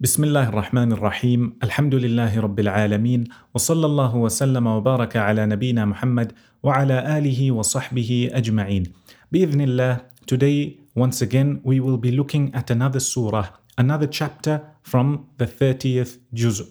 Bismillah ar-Rahman ar-Rahim, alhamdulillahi rabbil alameen, wa sallallahu wa sallama wa baraka ala nabina Muhammad wa ala alihi wa sahbihi ajma'een. Bi'idhnillah, today once again we will be looking at another surah, another chapter from the 30th juz.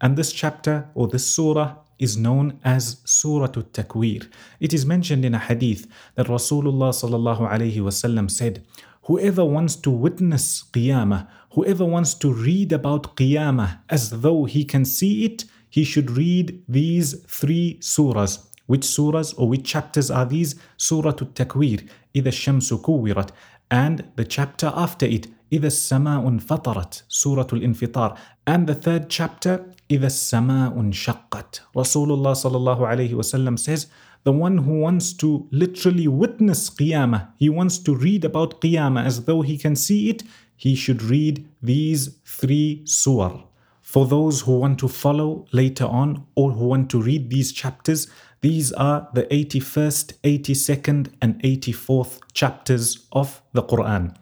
And this chapter or this surah is known as Surat al-Takwir. It is mentioned in a hadith that Rasulullah sallallahu alayhi wasallam said, whoever wants to witness Qiyamah, whoever wants to read about Qiyamah as though he can see it, he should read these three surahs. Which surahs or which chapters are these? Surah al-Takwir, إِذَا الشَّمْسُ كُوِّرَتْ, and the chapter after it, إِذَا السَّمَاءُ انْفَطَرَتْ, Surah al-Infitar, and the third chapter, إِذَا السَّمَاءُ انْشَقَّتْ. Rasulullah sallallahu alayhi wasallam says, the one who wants to literally witness Qiyamah, he wants to read about Qiyamah as though he can see it, he should read these three surah. For those who want to follow later on or who want to read these chapters, these are the 81st, 82nd and 84th chapters of the Quran.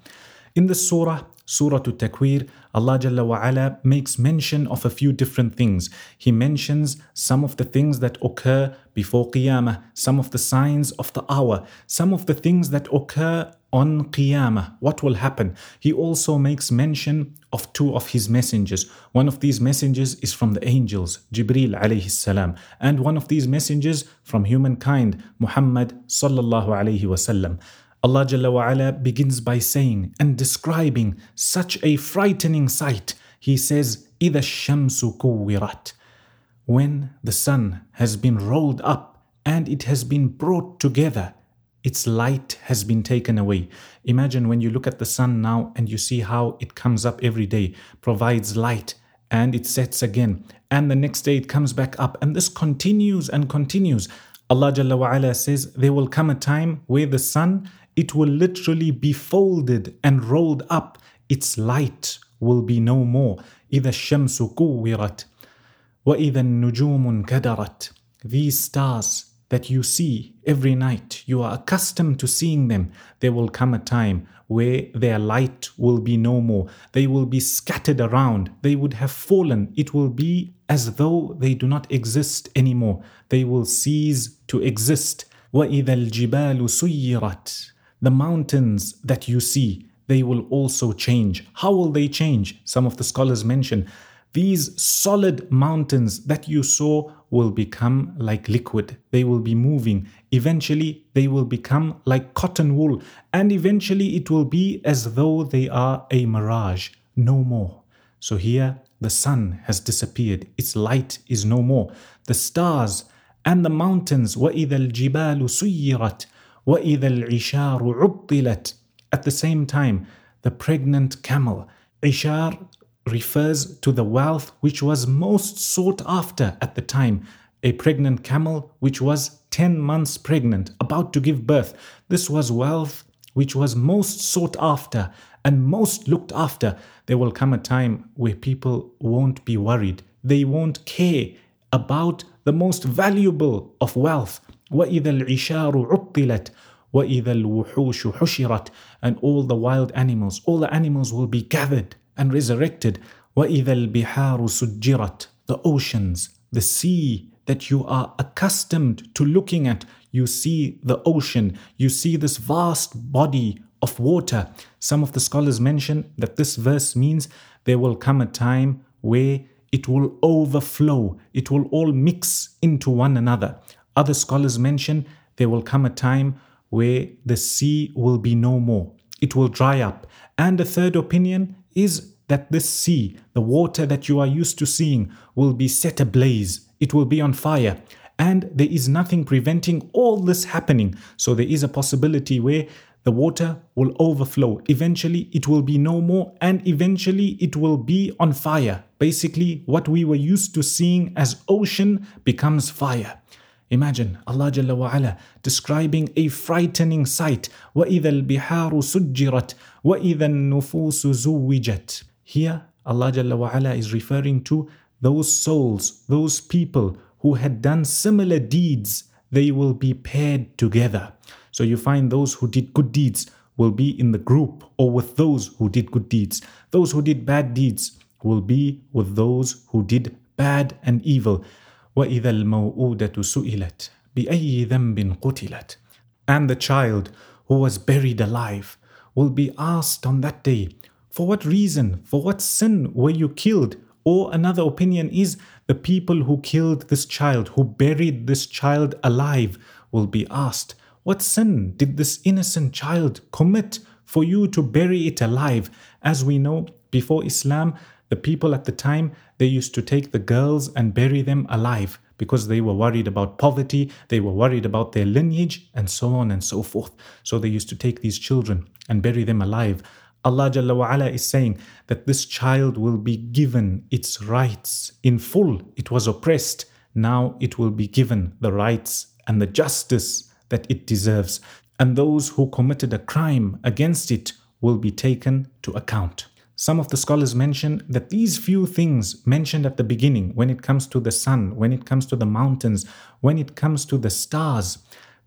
In the surah, Surah al-Takwir, Allah Jalla wa'ala makes mention of a few different things. He mentions some of the things that occur before Qiyamah, some of the signs of the hour, some of the things that occur on Qiyamah, what will happen. He also makes mention of two of his messengers. One of these messengers is from the angels, Jibreel alayhi salam, and one of these messengers from humankind, Muhammad sallallahu alayhi wasallam. Allah Jalla wa'ala begins by saying and describing such a frightening sight. He says, إِذَا الشَّمْسُ كُوِّرَتْ, when the sun has been rolled up and it has been brought together, its light has been taken away. Imagine when you look at the sun now and you see how it comes up every day, provides light, and it sets again. And the next day it comes back up, and this continues and continues. Allah Jalla wa'ala says there will come a time where the sun, it will literally be folded and rolled up. Its light will be no more. إِذَا الشَّمْسُ كُوِّرَتْ وَإِذَا النُّجُومُ انْكَدَرَتْ. These stars that you see every night, you are accustomed to seeing them, there will come a time where their light will be no more. They will be scattered around. They would have fallen. It will be as though they do not exist anymore. They will cease to exist. وَإِذَا الْجِبَالُ سُيِّرَتْ. The mountains that you see, they will also change. How will they change? Some of the scholars mention these solid mountains that you saw will become like liquid. They will be moving. Eventually, they will become like cotton wool. And eventually, it will be as though they are a mirage, no more. So here, the sun has disappeared. Its light is no more. The stars and the mountains, وَإِذَا الْجِبَالُ سُيِّرَتْ وَإِذَا الْعِشَارُ عُطِّلَتْ. At the same time, the pregnant camel, Ishar, refers to the wealth which was most sought after at the time. A pregnant camel which was 10 months pregnant, about to give birth. This was wealth which was most sought after and most looked after. There will come a time where people won't be worried. They won't care about the most valuable of wealth. وَإِذَا الْعِشَارُ عُطِّلَتْ وَإِذَا الْوُحُوشُ حُشِرَتْ. And all the wild animals, all the animals will be gathered and resurrected. وَإِذَا الْبِحَارُ سُجِّرَتْ. The oceans, the sea that you are accustomed to looking at. You see the ocean, you see this vast body of water. Some of the scholars mention that this verse means there will come a time where it will overflow. It will all mix into one another. Other scholars mention there will come a time where the sea will be no more. It will dry up. And a third opinion is that this sea, the water that you are used to seeing, will be set ablaze. It will be on fire. And there is nothing preventing all this happening. So there is a possibility where the water will overflow. Eventually, it will be no more, and eventually it will be on fire. Basically, what we were used to seeing as ocean becomes fire. Imagine Allah Jalla wa'ala describing a frightening sight. وَإِذَا الْبِحَارُ سُجِّرَتْ وَإِذَا النُّفُوسُ زُوِّجَتْ. Here, Allah Jalla wa'ala is referring to those souls, those people who had done similar deeds. They will be paired together. So you find those who did good deeds will be in the group or with those who did good deeds. Those who did bad deeds, will be with those who did bad and evil. وَإِذَا الْمَوْءُودَةُ سُئِلَتْ بِأَيِّ ذَنْبٍ قُتِلَتْ. And the child who was buried alive will be asked on that day, for what reason, for what sin were you killed? Or another opinion is, the people who killed this child, who buried this child alive, will be asked, what sin did this innocent child commit for you to bury it alive? As we know, before Islam, the people at the time, they used to take the girls and bury them alive because they were worried about poverty, they were worried about their lineage, and so on and so forth. So they used to take these children and bury them alive. Allah Jalla wa Ala is saying that this child will be given its rights in full. It was oppressed. Now it will be given the rights and the justice that it deserves. And those who committed a crime against it will be taken to account. Some of the scholars mention that these few things mentioned at the beginning, when it comes to the sun, when it comes to the mountains, when it comes to the stars,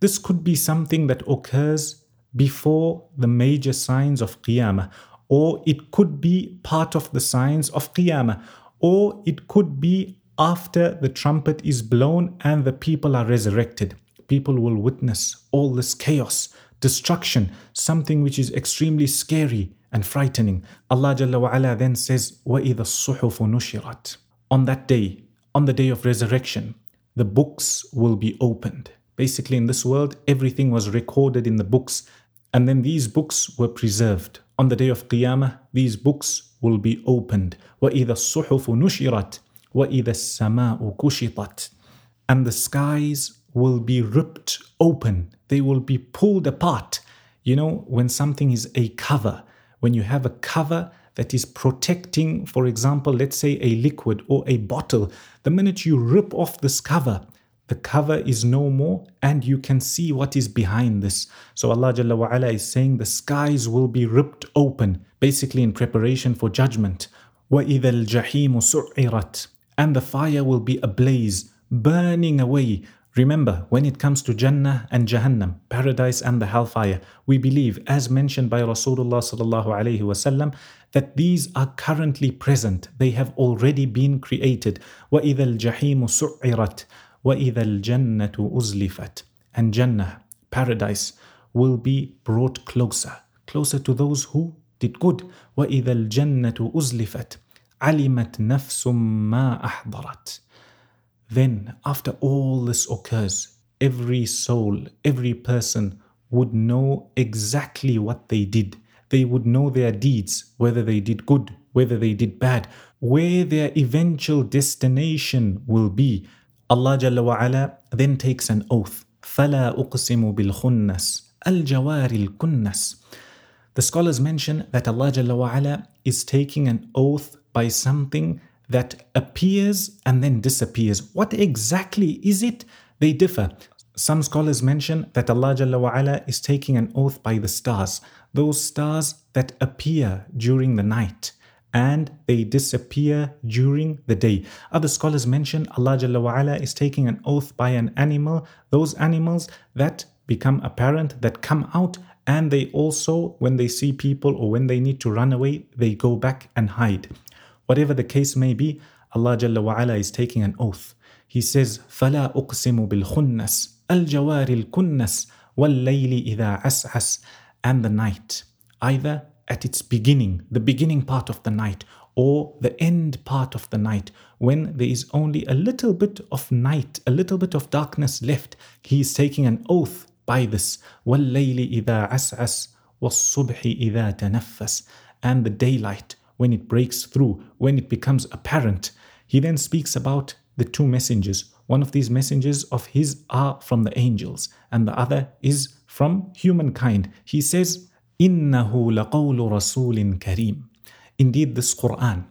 this could be something that occurs before the major signs of Qiyamah, or it could be part of the signs of Qiyamah, or it could be after the trumpet is blown and the people are resurrected. People will witness all this chaos, destruction, something which is extremely scary and frightening. Allah Jalla wa Ala then says, وَإِذَا الصُّحُفُ نُشِرَتْ. On that day, on the day of resurrection, the books will be opened. Basically, in this world, everything was recorded in the books, and then these books were preserved. On the day of Qiyamah, these books will be opened. وَإِذَا الصُّحُفُ نُشِرَتْ وَإِذَا السَّمَاءُ كُشِطَتْ. And the skies will be ripped open. They will be pulled apart. You know, when something is a cover, when you have a cover that is protecting, for example, let's say a liquid or a bottle, the minute you rip off this cover, the cover is no more and you can see what is behind this. So Allah Jalla wa Ala is saying the skies will be ripped open, basically in preparation for judgment. وَإِذَا الْجَحِيمُ سُعِّرَتْ. And the fire will be ablaze, burning away. Remember, when it comes to Jannah and Jahannam, paradise and the hellfire, we believe, as mentioned by Rasulullah sallallahu alaihi wasallam, that these are currently present. They have already been created. وَإِذَا الْجَحِيمُ سُعِّرَتْ وَإِذَا الْجَنَّةُ أُزْلِفَتْ. And Jannah, paradise, will be brought closer, closer to those who did good. وَإِذَا الْجَنَّةُ أُزْلِفَتْ عَلِمَتْ نَفْسٌ مَا أَحْضَرَتْ. Then, after all this occurs, every soul, every person would know exactly what they did. They would know their deeds, whether they did good, whether they did bad, where their eventual destination will be. Allah Jalla wa Ala then takes an oath. فَلَا أُقْسِمُ بِالْخُنَّسِ الْجَوَارِ الْكُنَّسِ. The scholars mention that Allah Jalla wa Ala is taking an oath by something that appears and then disappears. What exactly is it? They differ. Some scholars mention that Allah Jalla wa Ala is taking an oath by the stars, those stars that appear during the night and they disappear during the day. Other scholars mention Allah Jalla wa Ala is taking an oath by an animal, those animals that become apparent, that come out, and they also, when they see people or when they need to run away, they go back and hide. Whatever the case may be, Allah Jalla wa Ala is taking an oath. He says, فَلَا أُقْسِمُ بِالْخُنَّسِ الْجَوَارِ الْكُنَّسِ وَاللَّيْلِ إِذَا عَسْعَسِ. And the night, either at its beginning, the beginning part of the night, or the end part of the night, when there is only a little bit of night, a little bit of darkness left, he is taking an oath by this. وَاللَّيْلِ إِذَا عَسْعَسِ وَالصُّبْحِ إِذَا تَنَفَّسِ. And the daylight, when it breaks through, when it becomes apparent. He then speaks about the two messengers. One of these messengers of his are from the angels, and the other is from humankind. He says, إِنَّهُ لَقَوْلُ رَسُولٍ كَرِيمٍ. Indeed, this Quran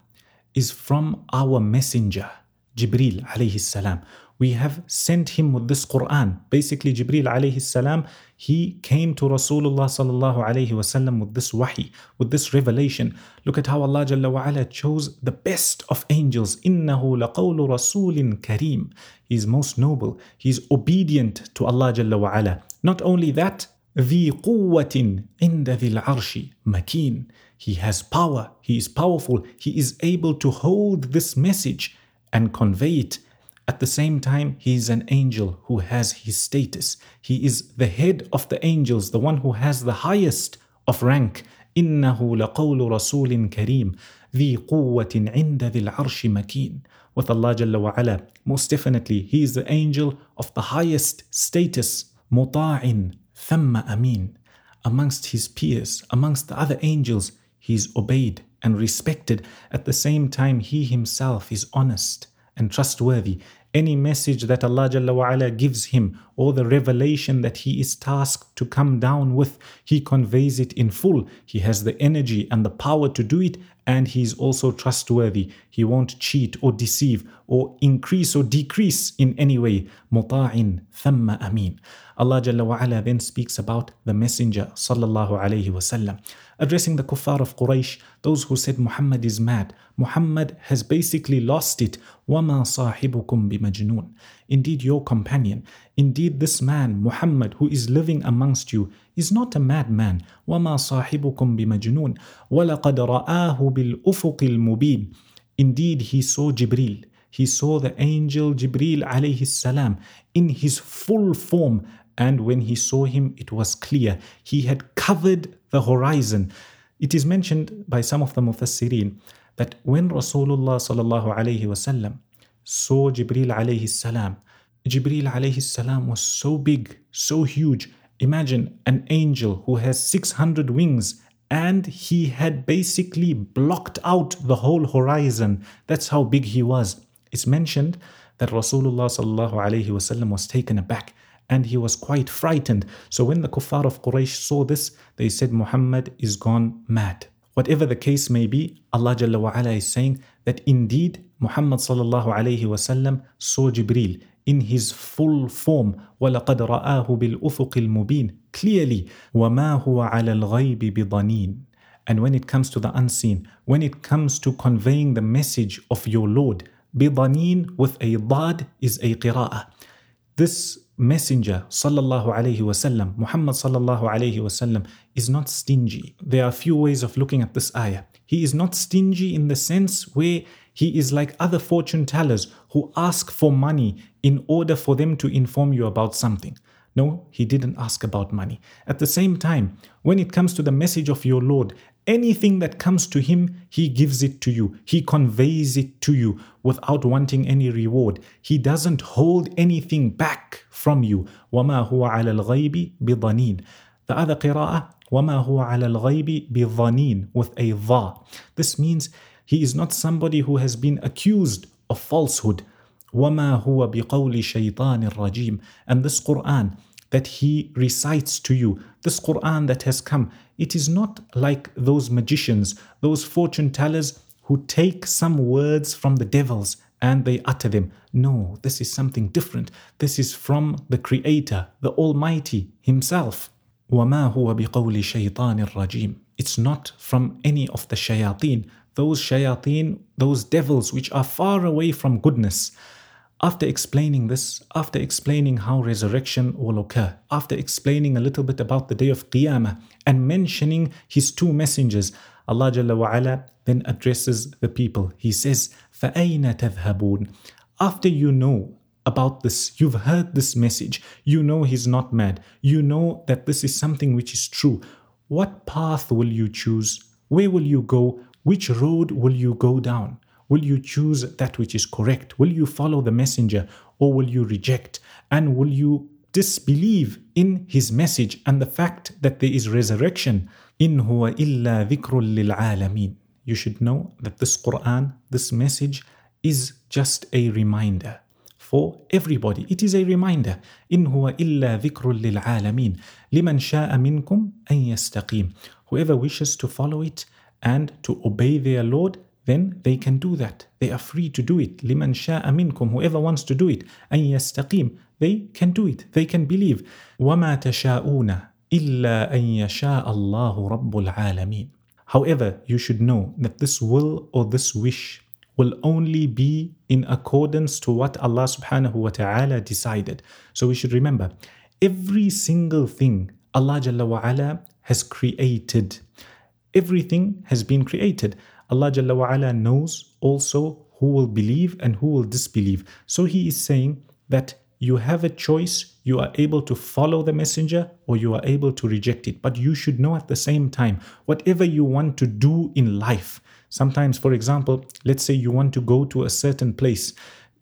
is from our messenger, Jibreel alayhi salam. We have sent him with this Quran. Basically, Jibreel alayhi salam, he came to Rasulullah sallallahu alayhi wasallam with this wahi, with this revelation. Look at how Allah Jalla wa Ala chose the best of angels. إِنَّهُ لَقَوْلُ رَسُولٍ كَرِيمٍ. He is most noble. He is obedient to Allah Jalla wa Ala. Not only that, ذِي قُوَّةٍ عِنْدَ ذِي الْعَرْشِ مَكِينٍ. He has power, he is powerful, he is able to hold this message and convey it. At the same time, he is an angel who has his status. He is the head of the angels, the one who has the highest of rank. إِنَّهُ لَقَوْلُ رَسُولٍ كَرِيمٍ ذِي قُوَّةٍ عِنْدَ ذِي الْعَرْشِ مَكِينٍ. With Allah Jalla wa'ala, most definitely, he is the angel of the highest status. مُطَاعٍ ثَمَّ أَمِينٍ. Amongst his peers, amongst the other angels, he is obeyed and respected. At the same time, he himself is honest and trustworthy. Any message that Allah Jalla wa'ala gives him, or the revelation that he is tasked to come down with, he conveys it in full. He has the energy and the power to do it, and he is also trustworthy. He won't cheat or deceive or increase or decrease in any way. مُطَاعٍ ثَمَّ أَمِينٍ. Allah Jalla wa'ala then speaks about the Messenger sallallahu alayhi wasallam, addressing the kuffar of Quraysh, those who said Muhammad is mad. Muhammad has basically lost it. وَمَا صَاحِبُكُمْ بِمَجْنُونٍ. Indeed, your companion, indeed this man Muhammad who is living amongst you is not a madman. وَمَا صَاحِبُكُمْ بِمَجْنُونٍ وَلَقَدْ رَآهُ بِالْأُفُقِ الْمُبِينِ. Indeed, he saw Jibreel. He saw the angel Jibreel alayhi salam in his full form, and when he saw him, it was clear. He had covered the horizon. It is mentioned by some of the Mufassireen that when Rasulullah sallallahu alayhi wasallam saw Jibreel alayhi salam was so big, so huge. Imagine an angel who has 600 wings, and he had basically blocked out the whole horizon. That's how big he was. It's mentioned that Rasulullah sallallahu alayhi wasallam was taken aback, and he was quite frightened. So when the kuffar of Quraysh saw this, they said Muhammad is gone mad. Whatever the case may be, Allah Jalla wa Ala is saying that indeed Muhammad sallallahu alayhi wasallam saw Jibreel in his full form. وَلَقَدْ رَآهُ بِالْأُفُقِ الْمُبِينِ. Clearly, وَمَا هُوَ عَلَى الْغَيْبِ بِضَنِينٍ. And when it comes to the unseen, when it comes to conveying the message of your Lord, بِضَنِينٍ with a dad is a qira'ah. This Messenger sallallahu alayhi wasallam, Muhammad sallallahu alayhi wasallam, is not stingy. There are a few ways of looking at this ayah. He is not stingy in the sense where he is like other fortune tellers who ask for money in order for them to inform you about something. No, he didn't ask about money. At the same time, when it comes to the message of your Lord, anything that comes to him, he gives it to you. He conveys it to you without wanting any reward. He doesn't hold anything back from you. وَمَا هُوَ عَلَى الْغَيْبِ بِضَنِينٍ. The other qira'ah, وَمَا هُوَ عَلَى الْغَيْبِ بِضَنِينٍ with a dha. This means he is not somebody who has been accused of falsehood. وَمَا هُوَ بِقَوْلِ شَيْطَانِ الرَّجِيمِ. And this Qur'an that he recites to you, this Qur'an that has come, it is not like those magicians, those fortune tellers who take some words from the devils and they utter them. No, this is something different. This is from the Creator, the Almighty Himself. وَمَا هُوَ بِقَوْلِ شَيْطَانِ الرَّجِيمِ. It's not from any of the shayateen, those devils which are far away from goodness. After explaining this, after explaining how resurrection will occur, after explaining a little bit about the day of Qiyamah and mentioning his two messengers, Allah Jalla wa'ala then addresses the people. He says, فَأَيْنَ تَذْهَبُونَ. After you know about this, you've heard this message, you know he's not mad, you know that this is something which is true, what path will you choose? Where will you go? Which road will you go down? Will you choose that which is correct? Will you follow the messenger, or will you reject? And will you disbelieve in his message and the fact that there is resurrection? إِنْ هُوَ إِلَّا ذِكْرٌ لِلْعَالَمِينَ. You should know that this Qur'an, this message, is just a reminder for everybody. It is a reminder. إِنْ هُوَ إِلَّا ذِكْرٌ لِلْعَالَمِينَ لِمَنْ شَاءَ مِنْكُمْ أَنْ يَسْتَقِيمُ. Whoever wishes to follow it and to obey their Lord, then they can do that. They are free to do it. لِمَنْ شَاءَ مِنْكُمْ. Whoever wants to do it. أَنْ يَسْتَقِيمُ. They can do it. They can believe. وَمَا تَشَاءُونَ إِلَّا أَنْ يَشَاءَ اللَّهُ رَبُّ الْعَالَمِينَ. However, you should know that this will or this wish will only be in accordance to what Allah subhanahu wa ta'ala decided. So we should remember, every single thing Allah Jalla wa Ala has created. Everything has been created. Allah Jalla wa Ala knows also who will believe and who will disbelieve. So He is saying that you have a choice. You are able to follow the messenger or you are able to reject it. But you should know at the same time, whatever you want to do in life. Sometimes, for example, let's say you want to go to a certain place.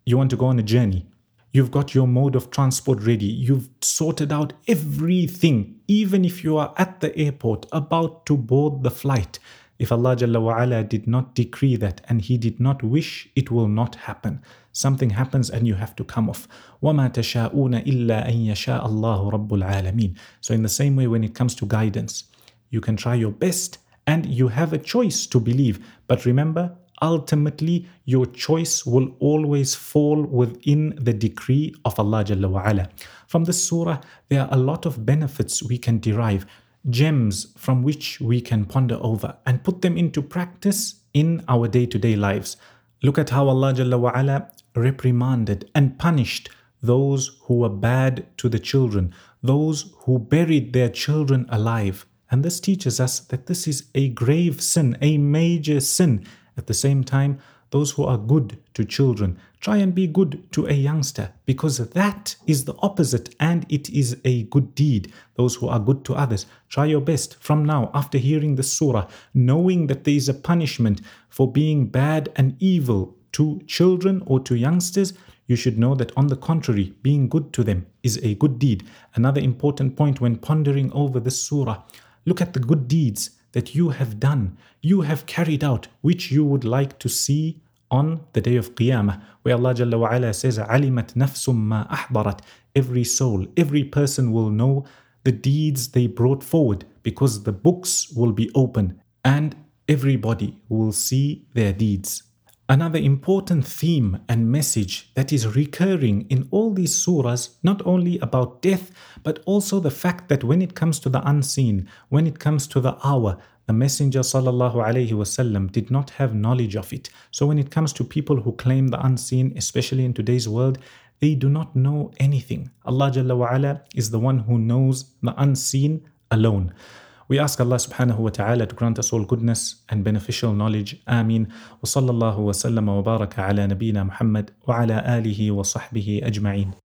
You want to go on a journey. You've got your mode of transport ready. You've sorted out everything. Even if you are at the airport about to board the flight. If Allah Jalla wa Ala did not decree that and He did not wish, it will not happen. Something happens and you have to come off. وَمَا تَشَاءُونَ إِلَّا أَن يَشَاءَ اللَّهُ رَبُّ الْعَالَمِينَ. So in the same way, when it comes to guidance, you can try your best and you have a choice to believe. But remember, ultimately, your choice will always fall within the decree of Allah Jalla wa Ala. From this surah, there are a lot of benefits we can derive. Gems from which we can ponder over and put them into practice in our day-to-day lives. Look at how Allah Jalla wa Ala reprimanded and punished those who were bad to the children, those who buried their children alive. And this teaches us that this is a grave sin, a major sin. At the same time, those who are good to children, try and be good to a youngster, because that is the opposite and it is a good deed. Those who are good to others, try your best from now, after hearing this surah, knowing that there is a punishment for being bad and evil to children or to youngsters. You should know that, on the contrary, being good to them is a good deed. Another important point when pondering over this surah, look at the good deeds that you have done, you have carried out, which you would like to see on the day of Qiyamah, where Allah Jalla wa Ala says, عَلِمَتْ نَفْسٌ مَا أَحْضَرَتْ. Every soul, every person will know the deeds they brought forward, because the books will be open and everybody will see their deeds. Another important theme and message that is recurring in all these surahs, not only about death, but also the fact that when it comes to the unseen, when it comes to the hour, the Messenger ﷺ did not have knowledge of it. So when it comes to people who claim the unseen, especially in today's world, they do not know anything. Allah Jalla wa Ala is the one who knows the unseen alone. We ask Allah subhanahu wa ta'ala to grant us all goodness and beneficial knowledge. Ameen. Wa sallallahu wa sallam wa baraka ala nabina Muhammad wa ala alihi wa sahbihi ajma'een.